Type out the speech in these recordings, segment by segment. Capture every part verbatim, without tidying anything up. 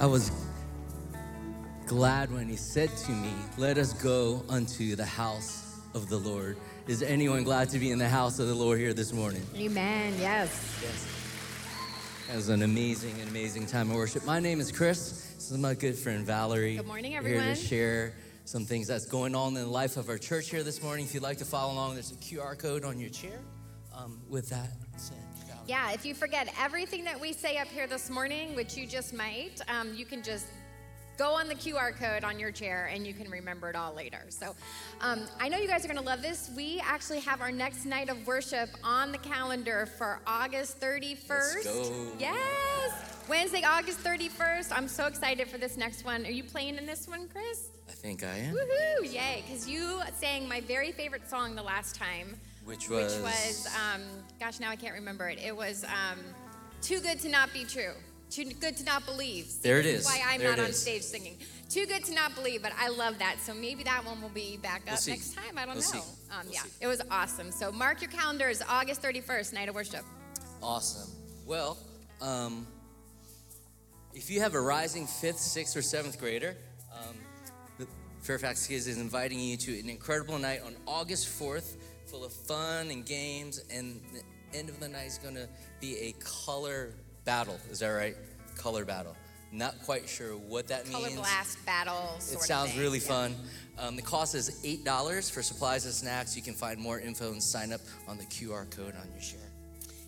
I was glad when he said to me, let us go unto the house of the Lord. Is anyone glad to be in the house of the Lord here this morning? Amen, yes. Yes. That was an amazing, an amazing time of worship. My name is Chris. This is my good friend Valerie. Good morning, everyone. Here to share some things that's going on in the life of our church here this morning. If you'd like to follow along, there's a Q R code on your chair. Um, with that said, Valerie. Yeah, if you forget everything that we say up here this morning, which you just might, um, you can just go on the Q R code on your chair and you can remember it all later. So um, I know you guys are going to love this. We actually have our next night of worship on the calendar for August thirty-first. Let's go. Yes. Wednesday, August thirty-first. I'm so excited for this next one. Are you playing in this one, Chris? I think I am. Woohoo. Yay. Because you sang my very favorite song the last time. Which was? Which was, um, gosh, now I can't remember it. It was um, Too Good to Not Be True. Too Good to Not Believe. So there it is. That's why I'm not on stage singing. Too Good to Not Believe, but I love that. So maybe that one will be back up next time. I don't know. Um, yeah, it was awesome. So mark your calendars, August thirty-first, Night of Worship. Awesome. Well, um, if you have a rising fifth, sixth, or seventh grader, um, the Fairfax Kids is inviting you to an incredible night on August fourth, full of fun and games, and the end of the night is going to be a color battle, is that right? Color battle. Not quite sure what that color means. Color blast battle. Sort it sounds of thing. Really yeah. fun. Um, the cost is eight dollars for supplies and snacks. You can find more info and sign up on the Q R code on your share.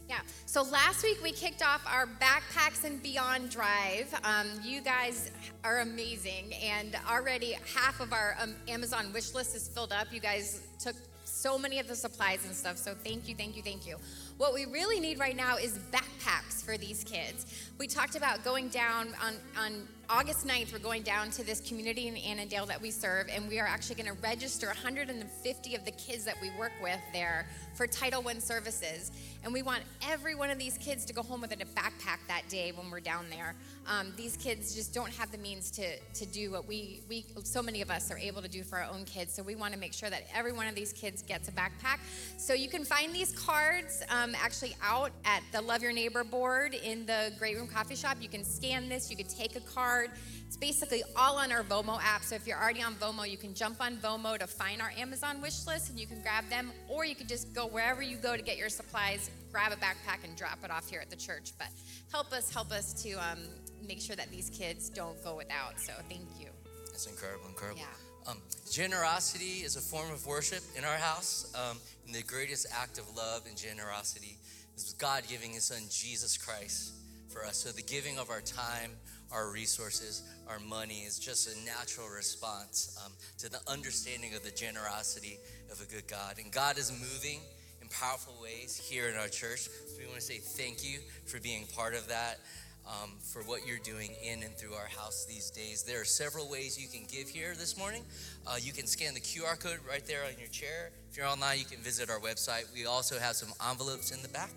Yeah. So last week we kicked off our Backpacks and Beyond drive. Um, you guys are amazing, and already half of our um, Amazon wish list is filled up. You guys took so many of the supplies and stuff. So thank you, thank you, thank you. What we really need right now is backpacks for these kids. We talked about going down on, on August ninth, we're going down to this community in Annandale that we serve, and we are actually gonna register one hundred fifty of the kids that we work with there for Title one services. And we want every one of these kids to go home with a backpack that day when we're down there. Um, these kids just don't have the means to, to do what we, we, so many of us are able to do for our own kids. So we wanna make sure that every one of these kids gets a backpack. So you can find these cards um, actually out at the Love Your Neighbor board in the Great Room Coffee Shop. You can scan this, you can take a card. It's basically all on our Vomo app. So if you're already on Vomo, you can jump on Vomo to find our Amazon wish list and you can grab them, or you can just go wherever you go to get your supplies, grab a backpack and drop it off here at the church. But help us, help us to um, make sure that these kids don't go without. So thank you. That's incredible, incredible. Yeah. Um, generosity is a form of worship in our house. Um, and the greatest act of love and generosity is God giving his son, Jesus Christ, for us. So the giving of our time, our resources, our money is just a natural response um, to the understanding of the generosity of a good God. And God is moving in powerful ways here in our church. So we want to say thank you for being part of that, um, for what you're doing in and through our house these days. There are several ways you can give here this morning. Uh, you can scan the Q R code right there on your chair. If you're online, you can visit our website. We also have some envelopes in the back,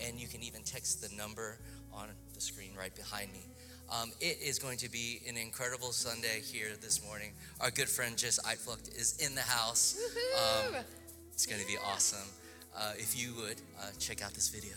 and you can even text the number on the screen right behind me. Um, it is going to be an incredible Sunday here this morning. Our good friend Jess Eiflucht is in the house. Um, it's going to yeah. be awesome. Uh, if you would, uh, check out this video.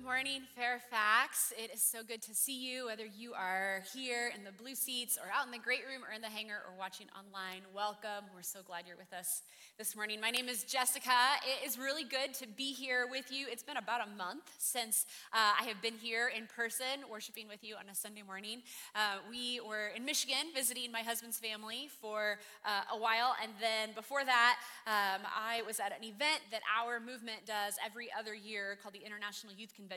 Good morning, Fairfax. It is so good to see you, whether you are here in the blue seats or out in the great room or in the hangar or watching online. Welcome. We're so glad you're with us this morning. My name is Jessica. It is really good to be here with you. It's been about a month since uh, I have been here in person worshiping with you on a Sunday morning. Uh, we were in Michigan visiting my husband's family for uh, a while, and then before that, um, I was at an event that our movement does every other year called the International Youth Convention,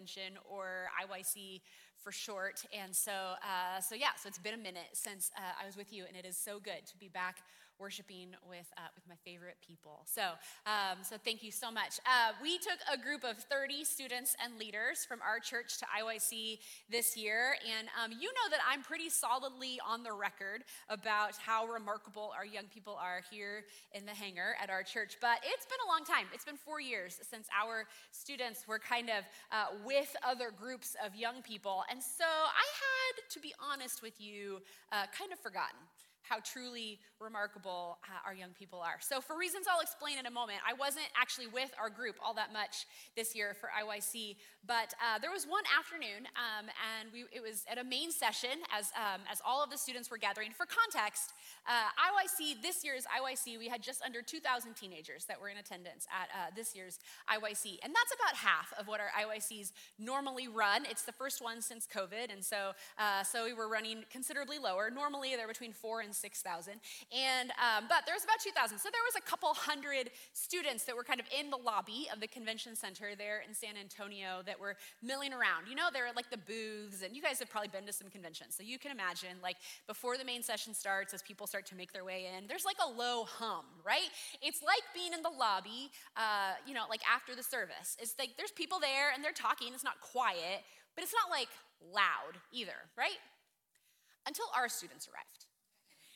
or I Y C for short, and so, uh, so yeah, so it's been a minute since uh, I was with you, and it is so good to be back worshiping with uh, with my favorite people. So, um, so thank you so much. Uh, we took a group of thirty students and leaders from our church to I Y C this year, and um, you know that I'm pretty solidly on the record about how remarkable our young people are here in the hangar at our church, but it's been a long time. It's been four years since our students were kind of uh, with other groups of young people, and so I had, to be honest with you, uh, kind of forgotten how truly remarkable uh, our young people are. So for reasons I'll explain in a moment, I wasn't actually with our group all that much this year for I Y C, but uh, there was one afternoon, um, and we, it was at a main session as um, as all of the students were gathering. For context, uh, I Y C, this year's I Y C, we had just under two thousand teenagers that were in attendance at uh, this year's I Y C, and that's about half of what our I Y Cs normally run. It's the first one since COVID, and so, uh, so we were running considerably lower. Normally, they're between four and six thousand, and um, but there was about two thousand, so there was a couple hundred students that were kind of in the lobby of the convention center there in San Antonio that were milling around. You know, there are like the booths, and you guys have probably been to some conventions, so you can imagine, like, before the main session starts, as people start to make their way in, there's like a low hum, right? It's like being in the lobby, uh, you know, like after the service. It's like there's people there, and they're talking. It's not quiet, but it's not like loud either, right? Until our students arrived.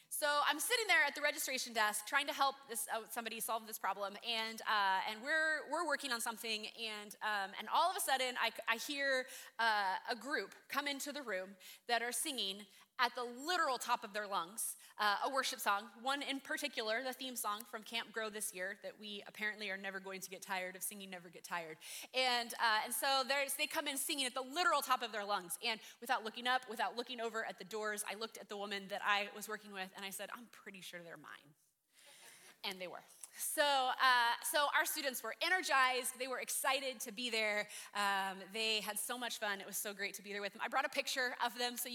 So I'm sitting there at the registration desk trying to help this uh, somebody solve this problem, and uh, and we're we're working on something, and um, and all of a sudden I, I hear uh, a group come into the room that are singing at the literal top of their lungs, uh, a worship song, one in particular, the theme song from Camp Grow this year that we apparently are never going to get tired of singing, never get tired. And uh, and so they come in singing at the literal top of their lungs. And without looking up, without looking over at the doors, I looked at the woman that I was working with, and I said, I'm pretty sure they're mine. And they were. So uh, so our students were energized. They were excited to be there. Um, they had so much fun. It was so great to be there with them. I brought a picture of them so you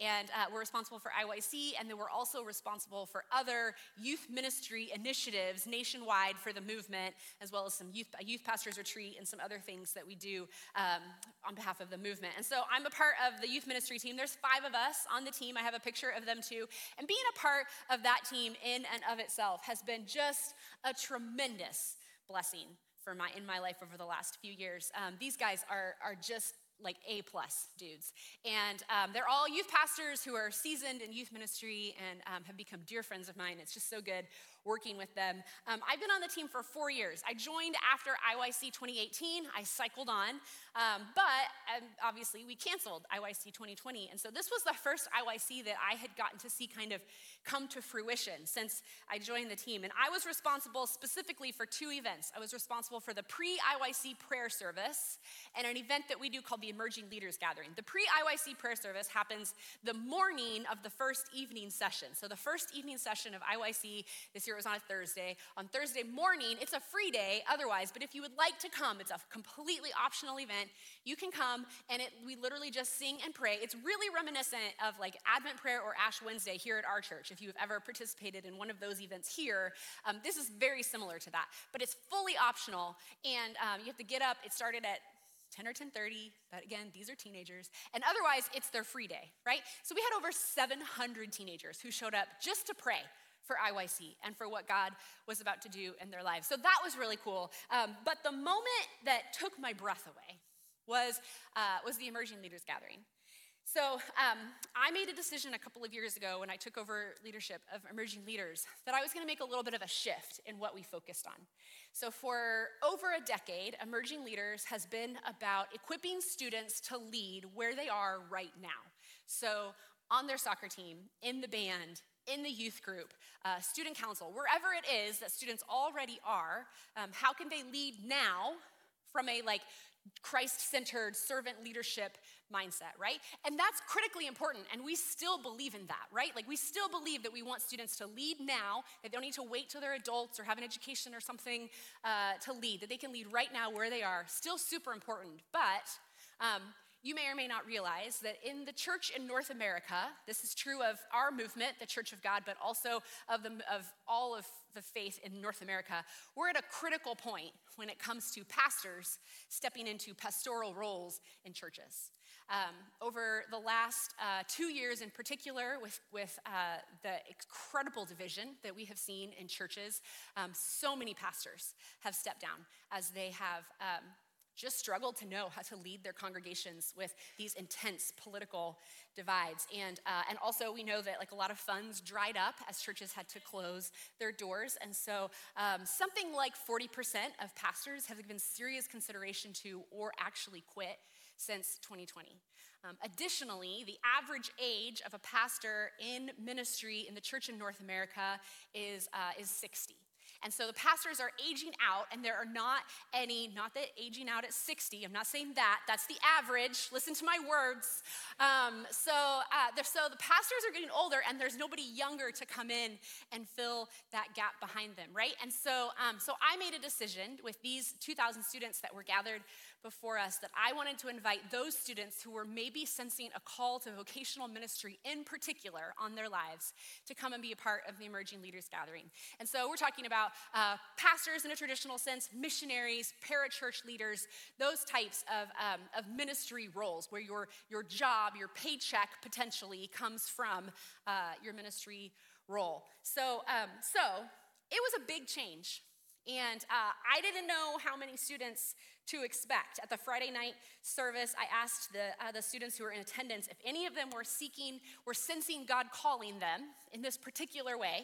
and uh, we're responsible for I Y C, and then we're also responsible for other youth ministry initiatives nationwide for the movement, as well as some youth a youth pastors retreat and some other things that we do um, on behalf of the movement. And so I'm a part of the youth ministry team. There's five of us on the team. I have a picture of them too. And being a part of that team in and of itself has been just a tremendous blessing for my in my life over the last few years. Um, these guys are are just like A-plus dudes. And um, they're all youth pastors who are seasoned in youth ministry and um, have become dear friends of mine. It's just so good working with them. Um, I've been on the team for four years. I joined after I Y C twenty eighteen. I cycled on, um, but um, obviously we canceled I Y C twenty twenty. And so this was the first I Y C that I had gotten to see kind of come to fruition since I joined the team. And I was responsible specifically for two events. I was responsible for the pre-I Y C prayer service and an event that we do called the Emerging Leaders Gathering. The pre-I Y C prayer service happens the morning of the first evening session. So the first evening session of I Y C this year, it was on a Thursday. On Thursday morning, it's a free day otherwise, but if you would like to come, it's a completely optional event. You can come, and it, we literally just sing and pray. It's really reminiscent of like Advent prayer or Ash Wednesday here at our church. If you've ever participated in one of those events here, um, this is very similar to that, but it's fully optional, and um, you have to get up. It started at ten or ten thirty, but again, these are teenagers, and otherwise, it's their free day, right? So we had over seven hundred teenagers who showed up just to pray for I Y C and for what God was about to do in their lives. So that was really cool. Um, but the moment that took my breath away was, uh, was the Emerging Leaders Gathering. So um, I made a decision a couple of years ago when I took over leadership of Emerging Leaders that I was going to make a little bit of a shift in what we focused on. So for over a decade, Emerging Leaders has been about equipping students to lead where they are right now. So on their soccer team, in the band, in the youth group, uh, student council, wherever it is that students already are, um, how can they lead now from a like Christ-centered servant leadership mindset, right? And that's critically important, and we still believe in that, right? Like we still believe that we want students to lead now, that they don't need to wait till they're adults or have an education or something uh, to lead, that they can lead right now where they are, still super important. But um, you may or may not realize that in the church in North America, this is true of our movement, the Church of God, but also of, the, of all of the faith in North America, we're at a critical point when it comes to pastors stepping into pastoral roles in churches. Um, over the last uh, two years in particular, with, with uh, the incredible division that we have seen in churches, um, so many pastors have stepped down as they have um, just struggled to know how to lead their congregations with these intense political divides. And uh, and also we know that like a lot of funds dried up as churches had to close their doors. And so um, something like forty percent of pastors have given serious consideration to or actually quit since twenty twenty. Um, additionally, the average age of a pastor in ministry in the church in North America is uh, is sixty. And so the pastors are aging out, and there are not any, not that aging out at sixty, I'm not saying that, that's the average, listen to my words. Um, so, uh, so the pastors are getting older, and there's nobody younger to come in and fill that gap behind them, right? And so, um, so I made a decision with these two thousand students that were gathered before us that I wanted to invite those students who were maybe sensing a call to vocational ministry in particular on their lives to come and be a part of the Emerging Leaders Gathering. And so we're talking about uh, pastors in a traditional sense, missionaries, parachurch leaders, those types of, um, of ministry roles where your, your job, your paycheck potentially comes from uh, your ministry role. So, um, so it was a big change. And uh, I didn't know how many students to expect. At the Friday night service, I asked the uh, the students who were in attendance if any of them were seeking, were sensing God calling them in this particular way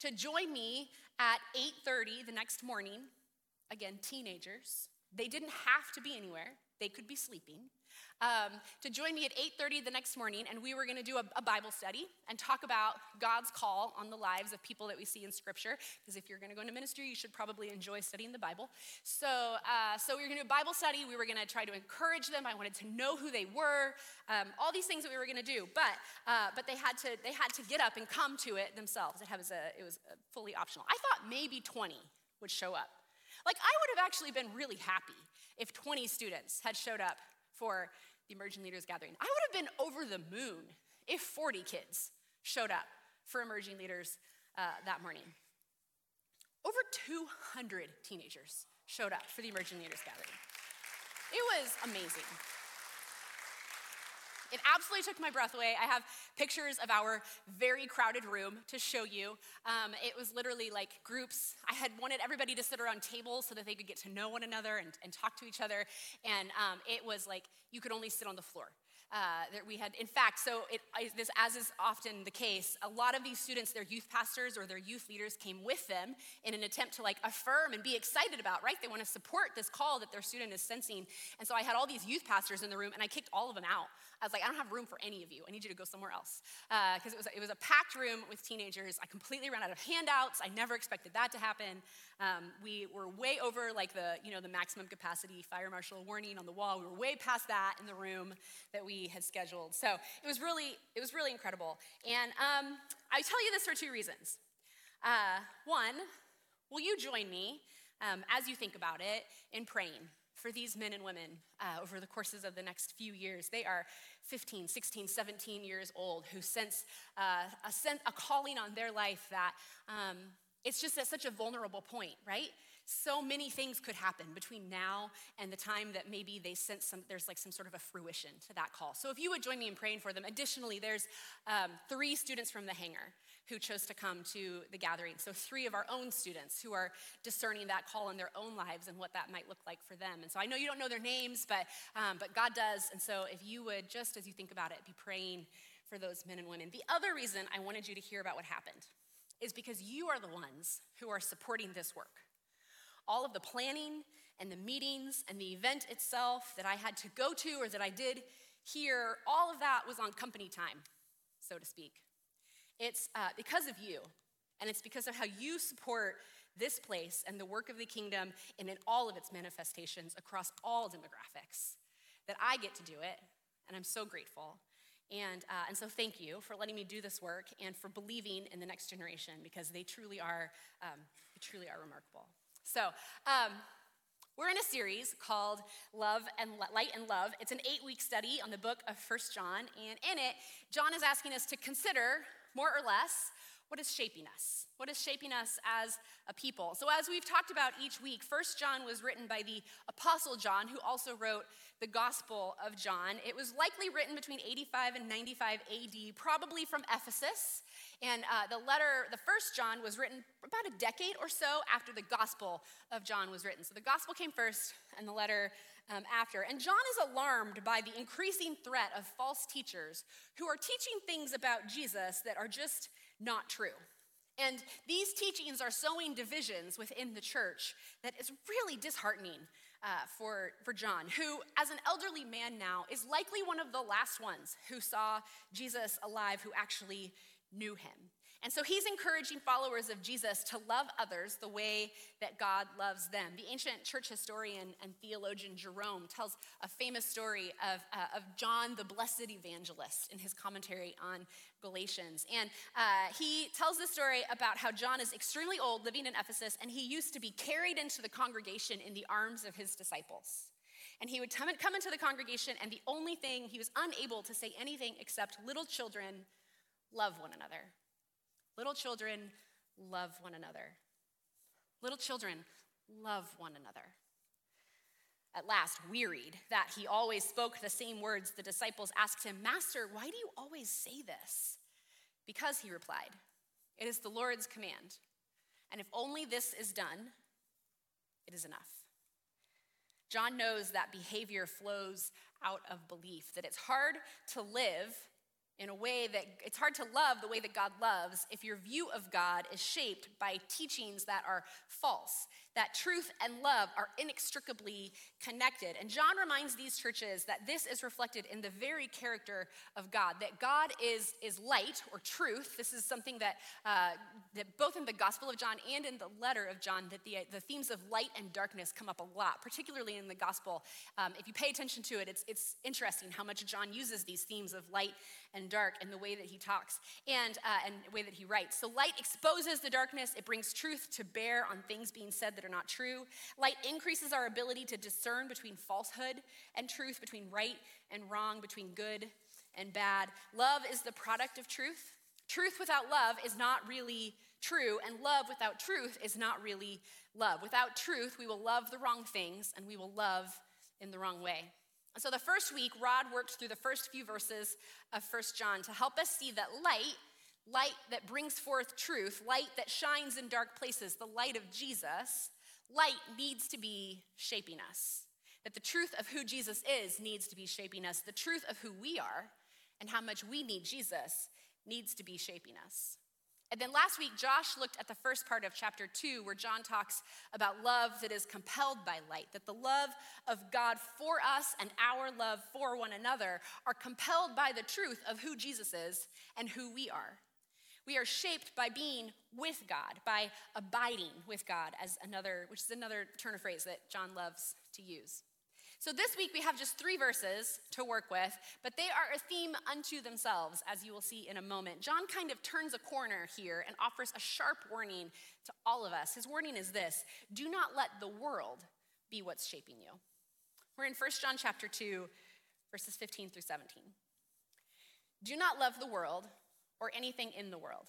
to join me at eight thirty the next morning. Again, teenagers. They didn't have to be anywhere. They could be sleeping. Um, to join me at eight thirty the next morning, and we were going to do a, a Bible study and talk about God's call on the lives of people that we see in Scripture, because if you're going to go into ministry, you should probably enjoy studying the Bible. So, uh, so we were going to do a Bible study. We were going to try to encourage them. I wanted to know who they were, um, all these things that we were going to do, but uh, but they had to they had to get up and come to it themselves. It was a, it was a fully optional. I thought maybe twenty would show up. Like, I would have actually been really happy if twenty students had showed up for the Emerging Leaders Gathering. I would have been over the moon if forty kids showed up for Emerging Leaders uh, that morning. Over two hundred teenagers showed up for the Emerging Leaders Gathering. It was amazing. It absolutely took my breath away. I have pictures of our very crowded room to show you. Um, it was literally like groups. I had wanted everybody to sit around tables so that they could get to know one another and, and talk to each other. And um, it was like you could only sit on the floor. Uh, that we had, in fact, so it, I, this, as is often the case, a lot of these students, their youth pastors or their youth leaders came with them in an attempt to like affirm and be excited about, right? They want to support this call that their student is sensing. And so I had all these youth pastors in the room, and I kicked all of them out. I was like, I don't have room for any of you. I need you to go somewhere else. Because uh, it was it was a packed room with teenagers. I completely ran out of handouts. I never expected that to happen. Um, we were way over like the, you know, the maximum capacity fire marshal warning on the wall. We were way past that in the room that we had scheduled. So it was really, it was really incredible. And um, I tell you this for two reasons. Uh, one, will you join me um, as you think about it in praying for these men and women uh, over the courses of the next few years? They are fifteen, sixteen, seventeen years old who sense uh, a, sense, a calling on their life that um, it's just at such a vulnerable point, right? So many things could happen between now and the time that maybe they sense some, there's like some sort of a fruition to that call. So if you would join me in praying for them. Additionally, there's um, three students from the hangar who chose to come to the gathering. So three of our own students who are discerning that call in their own lives and what that might look like for them. And so I know you don't know their names, but um, but God does. And so if you would, just as you think about it, be praying for those men and women. The other reason I wanted you to hear about what happened is because you are the ones who are supporting this work. All of the planning and the meetings and the event itself that I had to go to or that I did here, all of that was on company time, so to speak. It's uh, because of you, and it's because of how you support this place and the work of the kingdom and in all of its manifestations across all demographics that I get to do it, and I'm so grateful. And uh, and so thank you for letting me do this work and for believing in the next generation, because they truly are um, they truly are remarkable. So um, we're in a series called Love and L- Light and Love. It's an eight-week study on the book of First John, and in it, John is asking us to consider, more or less, what is shaping us? What is shaping us as a people? So as we've talked about each week, First John was written by the Apostle John, who also wrote the Gospel of John. It was likely written between eighty-five and ninety-five A D, probably from Ephesus. And uh, the letter, the First John, was written about a decade or so after the Gospel of John was written. So the Gospel came first and the letter um, after. And John is alarmed by the increasing threat of false teachers who are teaching things about Jesus that are just not true. And these teachings are sowing divisions within the church that is really disheartening uh, for, for John, who, as an elderly man now, is likely one of the last ones who saw Jesus alive, who actually knew him. And so he's encouraging followers of Jesus to love others the way that God loves them. The ancient church historian and theologian Jerome tells a famous story of, uh, of John the Blessed Evangelist in his commentary on Galatians. And uh, he tells the story about how John is extremely old, living in Ephesus, and he used to be carried into the congregation in the arms of his disciples. And he would come into the congregation, and the only thing, he was unable to say anything except, "Little children, love one another. Little children, love one another. Little children, love one another." At last, wearied that he always spoke the same words, the disciples asked him, "Master, why do you always say this?" "Because," he replied, "it is the Lord's command. And if only this is done, it is enough." John knows that behavior flows out of belief, that it's hard to live in a way that it's hard to love the way that God loves if your view of God is shaped by teachings that are false, that truth and love are inextricably connected. And John reminds these churches that this is reflected in the very character of God, that God is, is light or truth. This is something that, uh, that both in the Gospel of John and in the letter of John, that the, the themes of light and darkness come up a lot, particularly in the Gospel. Um, if you pay attention to it, it's, it's interesting how much John uses these themes of light and dark in the way that he talks and uh, and the way that he writes. So light exposes the darkness. It brings truth to bear on things being said that are not true. Light increases our ability to discern between falsehood and truth, between right and wrong, between good and bad. Love is the product of truth. Truth without love is not really true, and love without truth is not really love. Without truth, we will love the wrong things, and we will love in the wrong way. So the first week, Rod worked through the first few verses of First John to help us see that light, light that brings forth truth, light that shines in dark places, the light of Jesus, light needs to be shaping us. That the truth of who Jesus is needs to be shaping us. The truth of who we are and how much we need Jesus needs to be shaping us. And then last week, Josh looked at the first part of chapter two, where John talks about love that is compelled by light, that the love of God for us and our love for one another are compelled by the truth of who Jesus is and who we are. We are shaped by being with God, by abiding with God, as another, which is another turn of phrase that John loves to use. So this week we have just three verses to work with, but they are a theme unto themselves, as you will see in a moment. John kind of turns a corner here and offers a sharp warning to all of us. His warning is this: do not let the world be what's shaping you. We're in First John chapter two, verses fifteen through seventeen. "Do not love the world or anything in the world.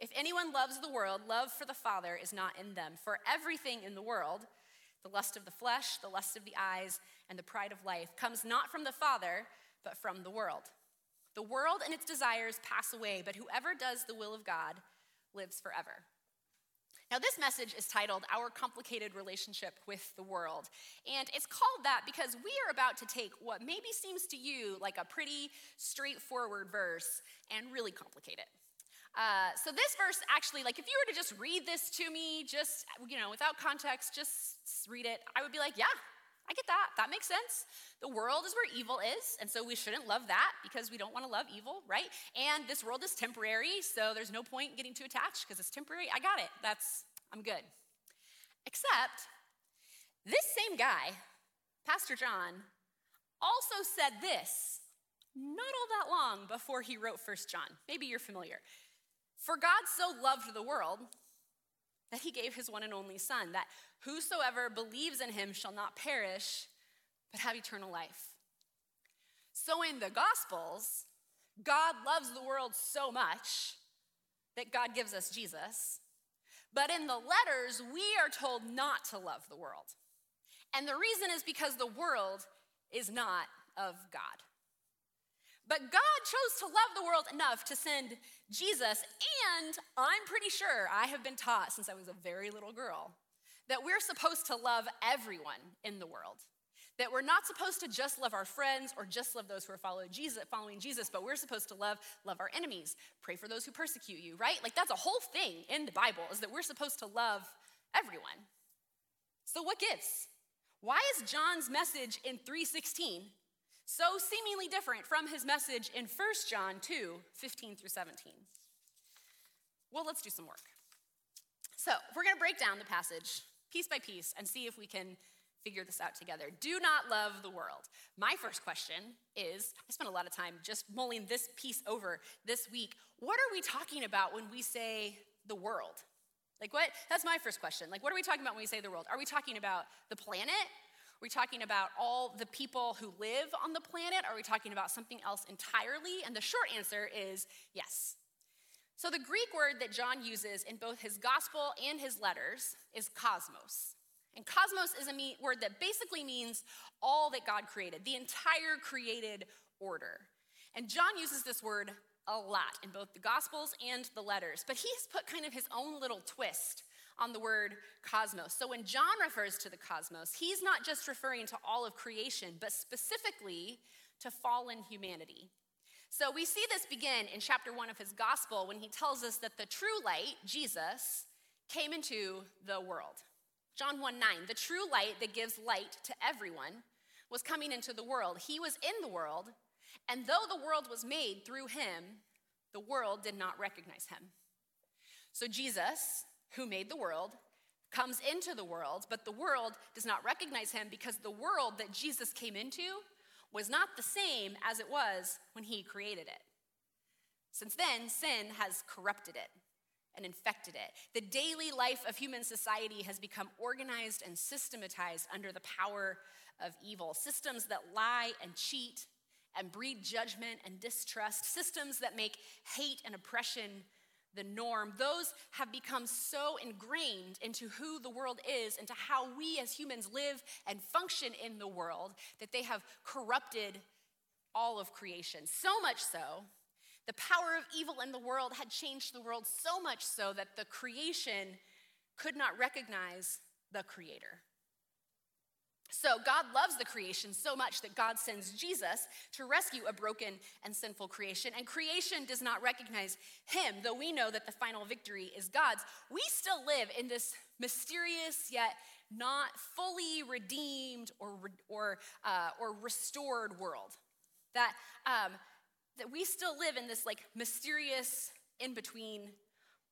If anyone loves the world, love for the Father is not in them. For everything in the world, the lust of the flesh, the lust of the eyes, and the pride of life comes not from the Father, but from the world. The world and its desires pass away, but whoever does the will of God lives forever. Now, this message is titled Our Complicated Relationship with the World, and it's called that because we are about to take what maybe seems to you like a pretty straightforward verse and really complicate it. Uh, so this verse actually, like if you were to just read this to me, just, you know, without context, just read it, I would be like, yeah, I get that. That makes sense. The world is where evil is, and so we shouldn't love that because we don't want to love evil, right? And this world is temporary, so there's no point getting too attached because it's temporary. I got it. That's, I'm good. Except this same guy, Pastor John, also said this not all that long before he wrote First John. Maybe you're familiar. For God so loved the world that he gave his one and only son, that whosoever believes in him shall not perish, but have eternal life. So in the Gospels, God loves the world so much that God gives us Jesus. But in the letters, we are told not to love the world. And the reason is because the world is not of God. But God chose to love the world enough to send Jesus, and I'm pretty sure I have been taught since I was a very little girl that we're supposed to love everyone in the world, that we're not supposed to just love our friends or just love those who are following Jesus, following Jesus, but we're supposed to love, love our enemies, pray for those who persecute you, right? Like that's a whole thing in the Bible is that we're supposed to love everyone. So what gives? Why is John's message in three sixteen so seemingly different from his message in First John two, fifteen through seventeen. Well, let's do some work. So we're going to break down the passage piece by piece and see if we can figure this out together. Do not love the world. My first question is, I spent a lot of time just mulling this piece over this week. What are we talking about when we say the world? Like what? That's my first question. Like what are we talking about when we say the world? Are we talking about the planet? Are we talking about all the people who live on the planet? Are we talking about something else entirely? And the short answer is yes. So the Greek word that John uses in both his gospel and his letters is cosmos. And cosmos is a word that basically means all that God created, the entire created order. And John uses this word a lot in both the gospels and the letters, but he has put kind of his own little twist on the word cosmos. So when John refers to the cosmos, he's not just referring to all of creation, but specifically to fallen humanity. So we see this begin in chapter one of his gospel when he tells us that the true light, Jesus, came into the world. John one nine, the true light that gives light to everyone was coming into the world. He was in the world, and though the world was made through him, the world did not recognize him. So Jesus, who made the world, comes into the world, but the world does not recognize him because the world that Jesus came into was not the same as it was when he created it. Since then, sin has corrupted it and infected it. The daily life of human society has become organized and systematized under the power of evil. Systems that lie and cheat and breed judgment and distrust. Systems that make hate and oppression the norm, those have become so ingrained into who the world is and to how we as humans live and function in the world that they have corrupted all of creation. So much so, the power of evil in the world had changed the world so much so that the creation could not recognize the creator. So God loves the creation so much that God sends Jesus to rescue a broken and sinful creation. And creation does not recognize him, though we know that the final victory is God's. We still live in this mysterious yet not fully redeemed or, or, uh, or restored world. That, um, that we still live in this like mysterious in-between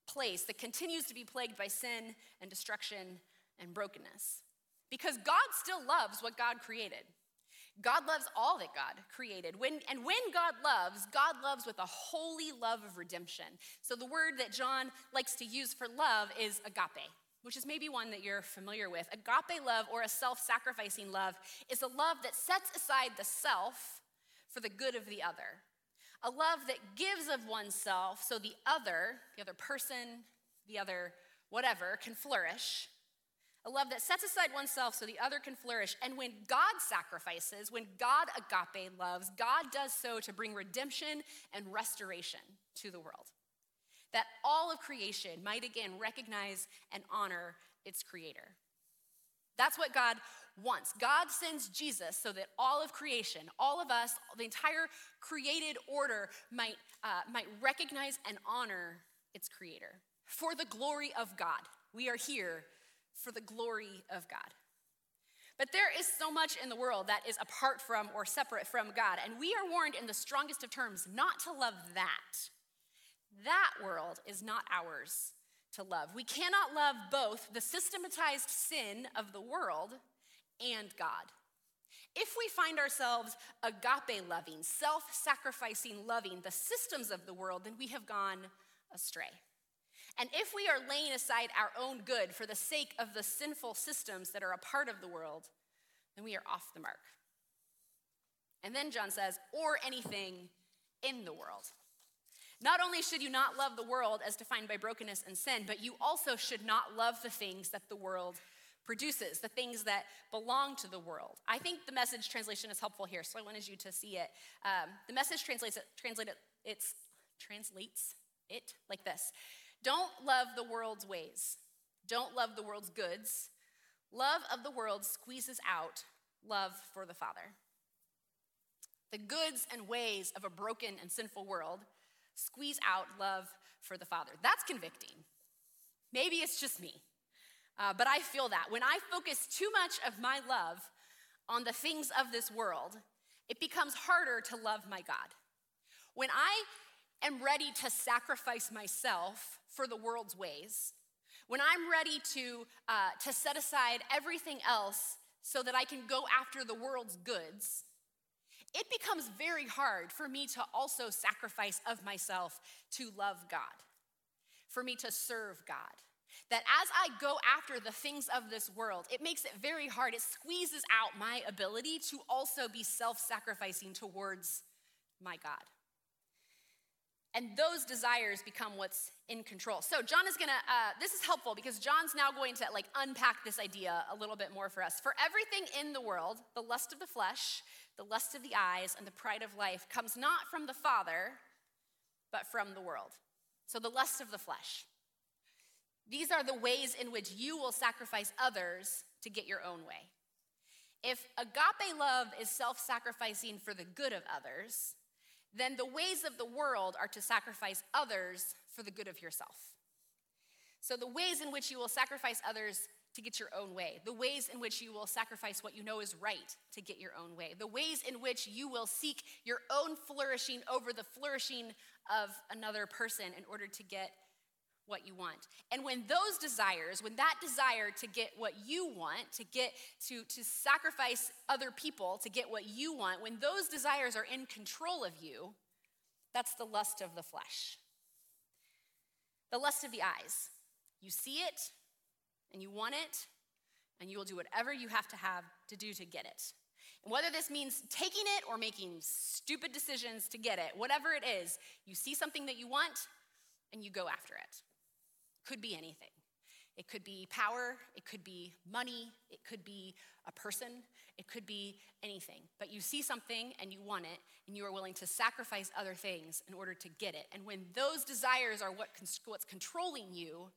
place that continues to be plagued by sin and destruction and brokenness. Because God still loves what God created. God loves all that God created. When, and when God loves, God loves with a holy love of redemption. So the word that John likes to use for love is agape, which is maybe one that you're familiar with. Agape love, or a self-sacrificing love, is a love that sets aside the self for the good of the other. a love that gives of oneself so the other, the other person, the other whatever, can flourish. A love that sets aside oneself so the other can flourish. And when God sacrifices, when God agape loves, God does so to bring redemption and restoration to the world, that all of creation might again recognize and honor its creator. That's what God wants. God sends Jesus so that all of creation, all of us, the entire created order might, uh, might recognize and honor its creator. For the glory of God. We are here for the glory of God. But there is so much in the world that is apart from or separate from God, and we are warned in the strongest of terms not to love that. That world is not ours to love. We cannot love both the systematized sin of the world and God. If we find ourselves agape-loving, self-sacrificing loving the systems of the world, then we have gone astray. And if we are laying aside our own good for the sake of the sinful systems that are a part of the world, then we are off the mark. And then John says, or anything in the world. Not only should you not love the world as defined by brokenness and sin, but you also should not love the things that the world produces, the things that belong to the world. I think the Message translation is helpful here, so I wanted you to see it. Um, the Message translates it, translate it, it's, translates it like this. Don't love the world's ways. Don't love the world's goods. Love of the world squeezes out love for the Father. The goods and ways of a broken and sinful world squeeze out love for the Father. That's convicting. Maybe it's just me, uh, but I feel that. When I focus too much of my love on the things of this world, it becomes harder to love my God. When I am ready to sacrifice myself for the world's ways, when I'm ready to, uh, to set aside everything else so that I can go after the world's goods, it becomes very hard for me to also sacrifice of myself to love God, for me to serve God. That as I go after the things of this world, it makes it very hard. It squeezes out my ability to also be self-sacrificing towards my God. And those desires become what's in control. So John is gonna, uh, this is helpful because John's now going to like unpack this idea a little bit more for us. For everything in the world, the lust of the flesh, the lust of the eyes, and the pride of life comes not from the Father, but from the world. So the lust of the flesh. These are the ways in which you will sacrifice others to get your own way. If agape love is self-sacrificing for the good of others, then the ways of the world are to sacrifice others for the good of yourself. So the ways in which you will sacrifice others to get your own way, the ways in which you will sacrifice what you know is right to get your own way, the ways in which you will seek your own flourishing over the flourishing of another person in order to get what you want. And when those desires, when that desire to get what you want, to get to, to sacrifice other people to get what you want, when those desires are in control of you, that's the lust of the flesh. The lust of the eyes. You see it, and you want it, and you will do whatever you have to have to do to get it. And whether this means taking it or making stupid decisions to get it, whatever it is, you see something that you want, and you go after it. Could be anything. It could be power, it could be money, it could be a person, it could be anything. But you see something and you want it, and you are willing to sacrifice other things in order to get it. And when those desires are what cons- what's controlling you,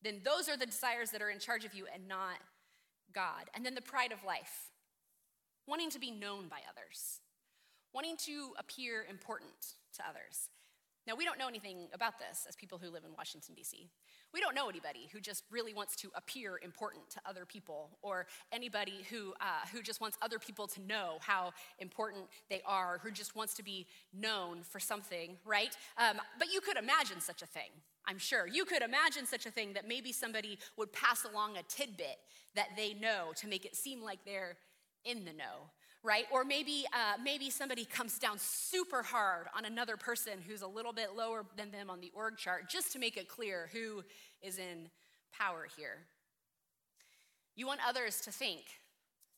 then those are the desires that are in charge of you and not God. And then the pride of life, wanting to be known by others, wanting to appear important to others. Now, we don't know anything about this as people who live in Washington, D C. We don't know anybody who just really wants to appear important to other people, or anybody who uh, who just wants other people to know how important they are, who just wants to be known for something, right? Um, but you could imagine such a thing, I'm sure. You could imagine such a thing that maybe somebody would pass along a tidbit that they know to make it seem like they're in the know. Right? Or maybe uh, maybe somebody comes down super hard on another person who's a little bit lower than them on the org chart, just to make it clear who is in power here. You want others to think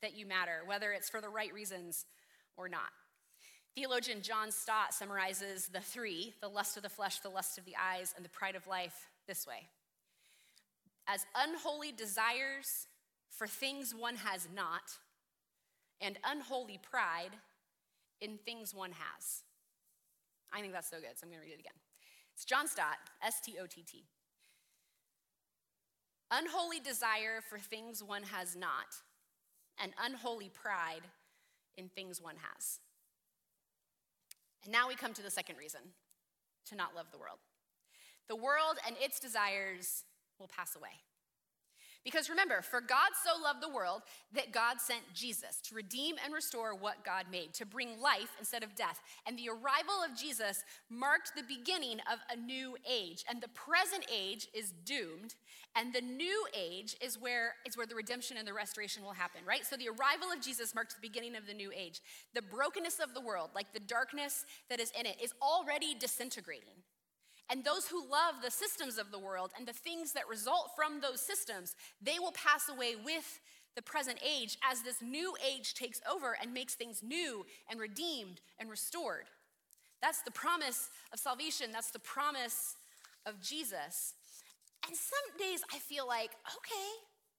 that you matter, whether it's for the right reasons or not. Theologian John Stott summarizes the three, the lust of the flesh, the lust of the eyes, and the pride of life this way. As unholy desires for things one has not, and unholy pride in things one has. I think that's so good, so I'm gonna read it again. It's John Stott, S T O T T. Unholy desire for things one has not, and unholy pride in things one has. And now we come to the second reason, to not love the world. The world and its desires will pass away. Because remember, for God so loved the world that God sent Jesus to redeem and restore what God made, to bring life instead of death. And the arrival of Jesus marked the beginning of a new age. And the present age is doomed. And the new age is where, is where the redemption and the restoration will happen, right? So the arrival of Jesus marked the beginning of the new age. The brokenness of the world, like the darkness that is in it, is already disintegrating. And those who love the systems of the world and the things that result from those systems, they will pass away with the present age as this new age takes over and makes things new and redeemed and restored. That's the promise of salvation. That's the promise of Jesus. And some days I feel like, okay,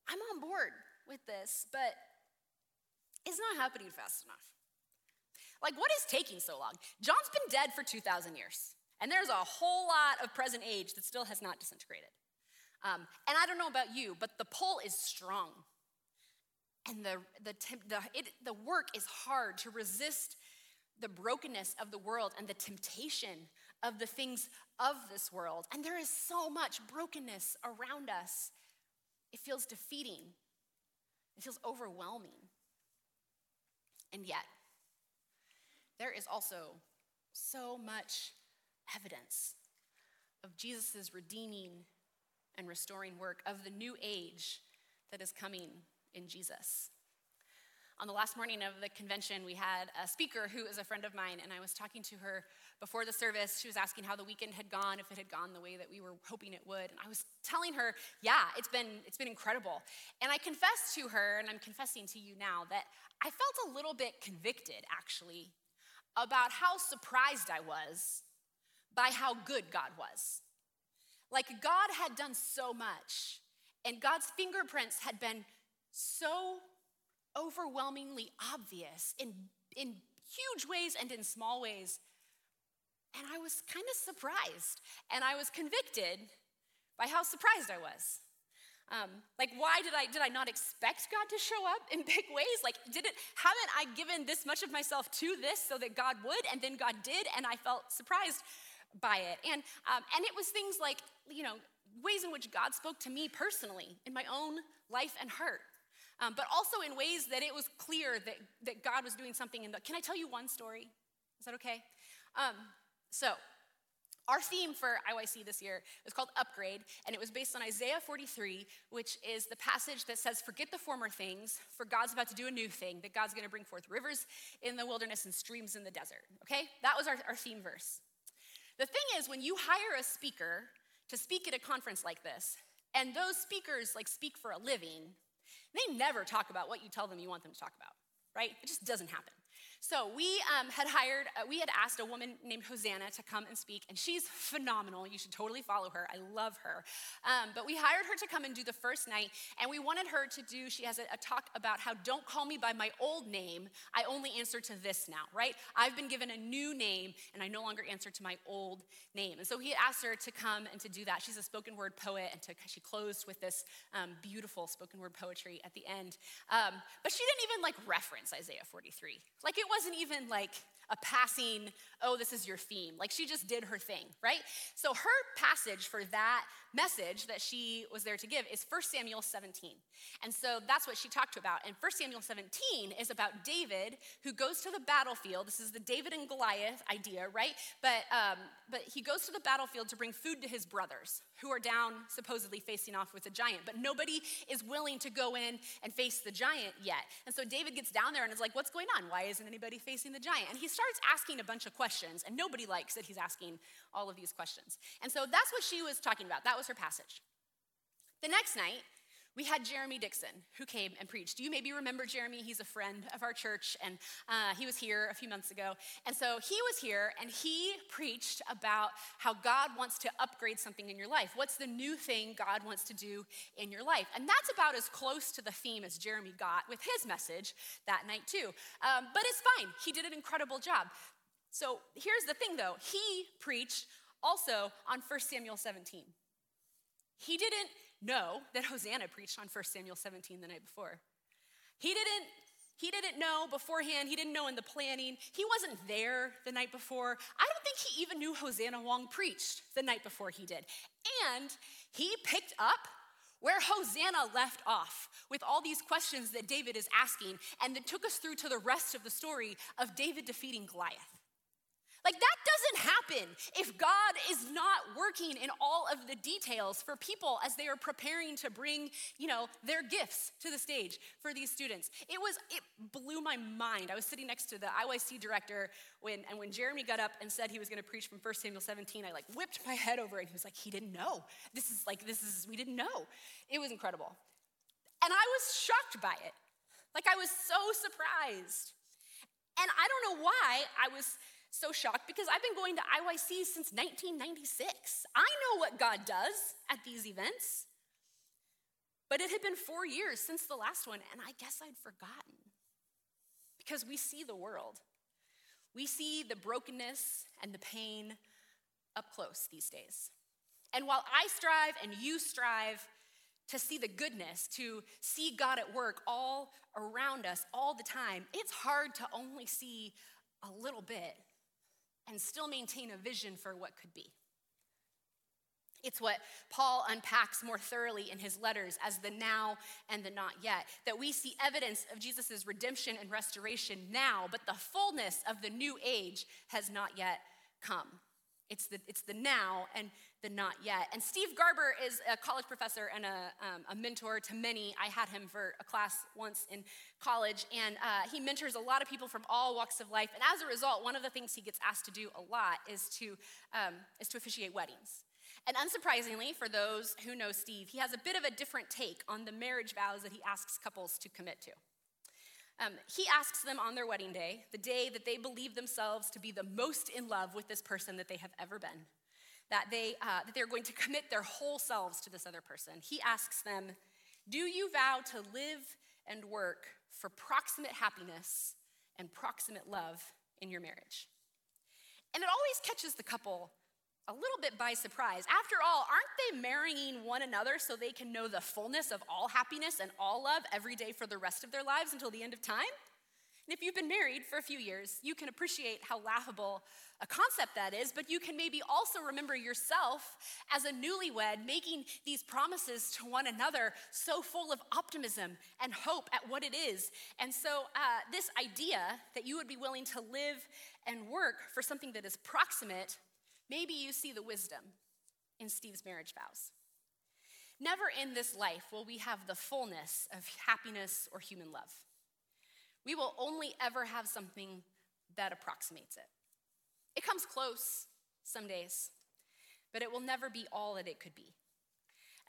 I'm on board with this, but it's not happening fast enough. Like, what is taking so long? John's been dead for two thousand years. And there's a whole lot of present age that still has not disintegrated. Um, and I don't know about you, but the pull is strong. And the the the, it, the work is hard to resist the brokenness of the world and the temptation of the things of this world. And there is so much brokenness around us. It feels defeating. It feels overwhelming. And yet, there is also so much evidence of Jesus' redeeming and restoring work, of the new age that is coming in Jesus. On the last morning of the convention, we had a speaker who is a friend of mine, and I was talking to her before the service. She was asking how the weekend had gone, if it had gone the way that we were hoping it would. And I was telling her, yeah, it's been it's been incredible. And I confessed to her, and I'm confessing to you now, that I felt a little bit convicted, actually, about how surprised I was by how good God was. Like, God had done so much, and God's fingerprints had been so overwhelmingly obvious in, in huge ways and in small ways. And I was kind of surprised, and I was convicted by how surprised I was. Um, like, why did I did I not expect God to show up in big ways? Like, didn't haven't I given this much of myself to this so that God would? And then God did, and I felt surprised by it. And um, and it was things like, you know, ways in which God spoke to me personally in my own life and heart, um, but also in ways that it was clear that, that God was doing something in the, can I tell you one story? Is that okay? Um, so our theme for I Y C this year is called Upgrade, and it was based on Isaiah forty-three, which is the passage that says, forget the former things, for God's about to do a new thing, that God's gonna bring forth rivers in the wilderness and streams in the desert, okay? That was our, our theme verse. The thing is, when you hire a speaker to speak at a conference like this, and those speakers like speak for a living, they never talk about what you tell them you want them to talk about, right? It just doesn't happen. So we um, had hired, uh, we had asked a woman named Hosanna to come and speak, and she's phenomenal. You should totally follow her. I love her. Um, but we hired her to come and do the first night, and we wanted her to do, she has a, a talk about how don't call me by my old name. I only answer to this now, right? I've been given a new name, and I no longer answer to my old name. And so he asked her to come and to do that. She's a spoken word poet, and to, she closed with this um, beautiful spoken word poetry at the end. Um, but she didn't even like reference Isaiah forty-three. Like, it wasn't even like a passing, oh, this is your theme. Like, she just did her thing, right? So her passage for that message that she was there to give is First Samuel seventeen. And so that's what she talked about. And First Samuel seventeen is about David who goes to the battlefield. This is the David and Goliath idea, right? But um, but he goes to the battlefield to bring food to his brothers who are down supposedly facing off with a giant. But nobody is willing to go in and face the giant yet. And so David gets down there and is like, what's going on? Why isn't anybody facing the giant? And he starts asking a bunch of questions, and nobody likes that he's asking all of these questions. And so that's what she was talking about. That was her passage. The next night, we had Jeremy Dixon who came and preached. You maybe remember Jeremy. He's a friend of our church, and uh, he was here a few months ago. And so he was here, and he preached about how God wants to upgrade something in your life. What's the new thing God wants to do in your life? And that's about as close to the theme as Jeremy got with his message that night too. Um, but it's fine. He did an incredible job. So here's the thing, though. He preached also on First Samuel seventeen. He didn't know that Hosanna preached on First Samuel seventeen the night before. He didn't, he didn't know beforehand. He didn't know in the planning. He wasn't there the night before. I don't think he even knew Hosanna Wong preached the night before he did. And he picked up where Hosanna left off with all these questions that David is asking, and that took us through to the rest of the story of David defeating Goliath. Like, that doesn't happen if God is not working in all of the details for people as they are preparing to bring, you know, their gifts to the stage for these students. It was, it blew my mind. I was sitting next to the I Y C director when, and when Jeremy got up and said he was going to preach from First Samuel seventeen, I like whipped my head over and he was like, he didn't know. This is like, this is, we didn't know. It was incredible. And I was shocked by it. Like, I was so surprised. And I don't know why I was so shocked, because I've been going to I Y C since nineteen ninety-six. I know what God does at these events, but it had been four years since the last one, and I guess I'd forgotten, because we see the world. We see the brokenness and the pain up close these days. And while I strive and you strive to see the goodness, to see God at work all around us all the time, it's hard to only see a little bit and still maintain a vision for what could be. It's what Paul unpacks more thoroughly in his letters as the now and the not yet, that we see evidence of Jesus's redemption and restoration now, but the fullness of the new age has not yet come. It's the, it's the now and the not yet. And Steve Garber is a college professor and a, um, a mentor to many. I had him for a class once in college, and uh, he mentors a lot of people from all walks of life. And as a result, one of the things he gets asked to do a lot is to um, is to officiate weddings. And unsurprisingly, for those who know Steve, he has a bit of a different take on the marriage vows that he asks couples to commit to. Um, he asks them on their wedding day, the day that they believe themselves to be the most in love with this person that they have ever been, that they uh, that they're going to commit their whole selves to this other person. He asks them, do you vow to live and work for proximate happiness and proximate love in your marriage? And it always catches the couple a little bit by surprise. After all, aren't they marrying one another so they can know the fullness of all happiness and all love every day for the rest of their lives until the end of time? And if you've been married for a few years, you can appreciate how laughable a concept that is, but you can maybe also remember yourself as a newlywed making these promises to one another so full of optimism and hope at what it is. And so uh, this idea that you would be willing to live and work for something that is proximate, maybe you see the wisdom in Steve's marriage vows. Never in this life will we have the fullness of happiness or human love. We will only ever have something that approximates it. It comes close some days, but it will never be all that it could be.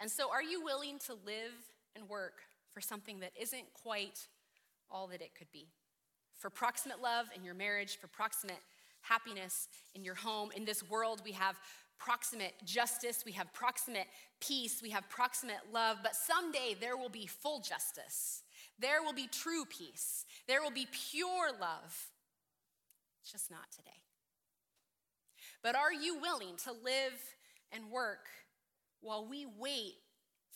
And so, are you willing to live and work for something that isn't quite all that it could be? For proximate love in your marriage, for proximate happiness in your home. In this world, we have proximate justice, we have proximate peace, we have proximate love, but someday there will be full justice. There will be true peace. There will be pure love. Just not today. But are you willing to live and work while we wait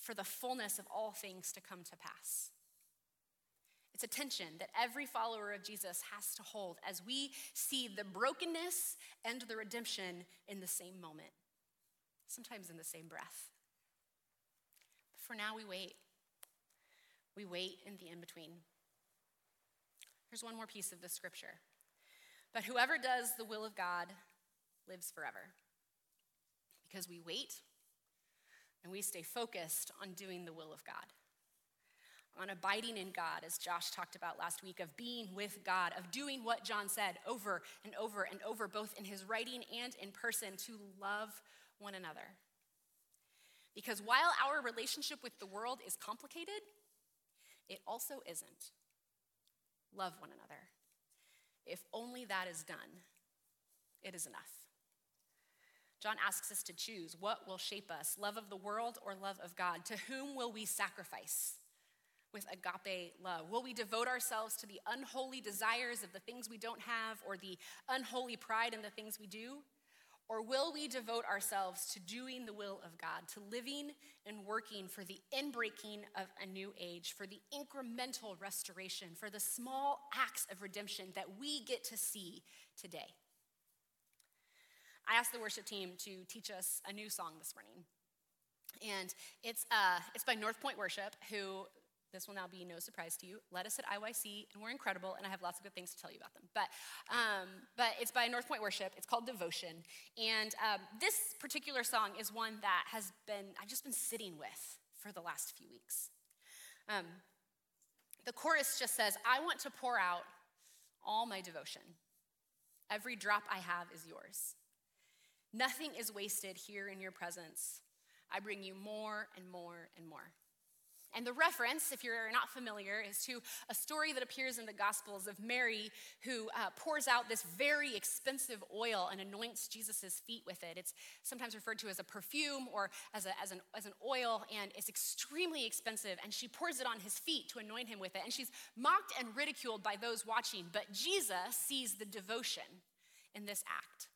for the fullness of all things to come to pass? It's a tension that every follower of Jesus has to hold as we see the brokenness and the redemption in the same moment, sometimes in the same breath. But for now, we wait. We wait in the in-between. Here's one more piece of the scripture. But whoever does the will of God lives forever. Because we wait and we stay focused on doing the will of God. On abiding in God, as Josh talked about last week, of being with God, of doing what John said over and over and over, both in his writing and in person, to love one another. Because while our relationship with the world is complicated, it also isn't. Love one another. If only that is done, it is enough. John asks us to choose what will shape us, love of the world or love of God. To whom will we sacrifice with agape love? Will we devote ourselves to the unholy desires of the things we don't have or the unholy pride in the things we do? Or will we devote ourselves to doing the will of God, to living and working for the inbreaking of a new age, for the incremental restoration, for the small acts of redemption that we get to see today? I asked the worship team to teach us a new song this morning. And it's uh, it's by North Point Worship, who, this will now be no surprise to you, led us at I Y C, and we're incredible, and I have lots of good things to tell you about them. But um, but it's by North Point Worship. It's called Devotion. And um, this particular song is one that has been, I've just been sitting with for the last few weeks. Um, the chorus just says, I want to pour out all my devotion. Every drop I have is yours. Nothing is wasted here in your presence. I bring you more and more and more. And the reference, if you're not familiar, is to a story that appears in the Gospels of Mary, who uh, pours out this very expensive oil and anoints Jesus' feet with it. It's sometimes referred to as a perfume or as, a, as, an, as an oil, and it's extremely expensive, and she pours it on his feet to anoint him with it. And she's mocked and ridiculed by those watching, but Jesus sees the devotion in this act,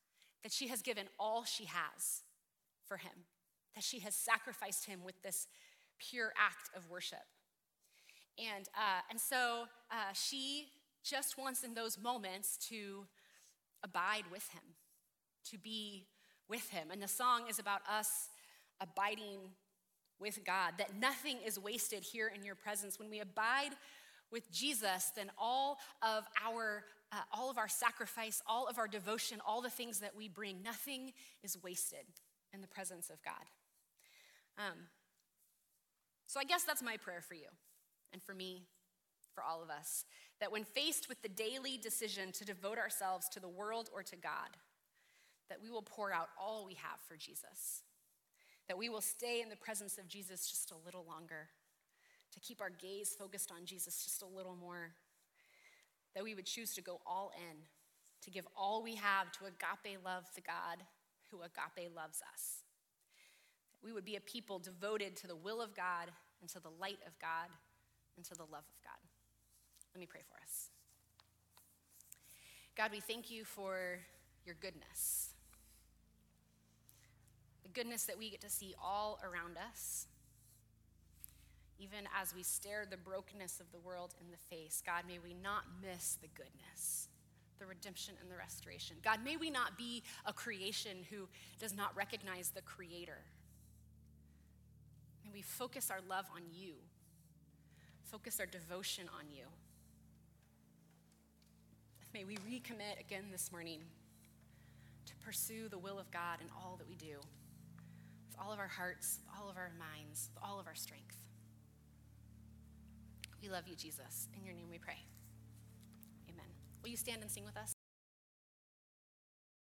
that she has given all she has for him, that she has sacrificed him with this pure act of worship. And uh, and so uh, she just wants in those moments to abide with him, to be with him. And the song is about us abiding with God, that nothing is wasted here in your presence. When we abide with Jesus, then all of our Uh, all of our sacrifice, all of our devotion, all the things that we bring, nothing is wasted in the presence of God. Um, so I guess that's my prayer for you and for me, for all of us, that when faced with the daily decision to devote ourselves to the world or to God, that we will pour out all we have for Jesus, that we will stay in the presence of Jesus just a little longer, to keep our gaze focused on Jesus just a little more, that we would choose to go all in, to give all we have to agape love the God who agape loves us. That we would be a people devoted to the will of God and to the light of God and to the love of God. Let me pray for us. God, we thank you for your goodness, the goodness that we get to see all around us. Even as we stare the brokenness of the world in the face, God, may we not miss the goodness, the redemption and the restoration. God, may we not be a creation who does not recognize the Creator. May we focus our love on you, focus our devotion on you. May we recommit again this morning to pursue the will of God in all that we do, with all of our hearts, with all of our minds, with all of our strength. We love you, Jesus. In your name we pray. Amen. Will you stand and sing with us?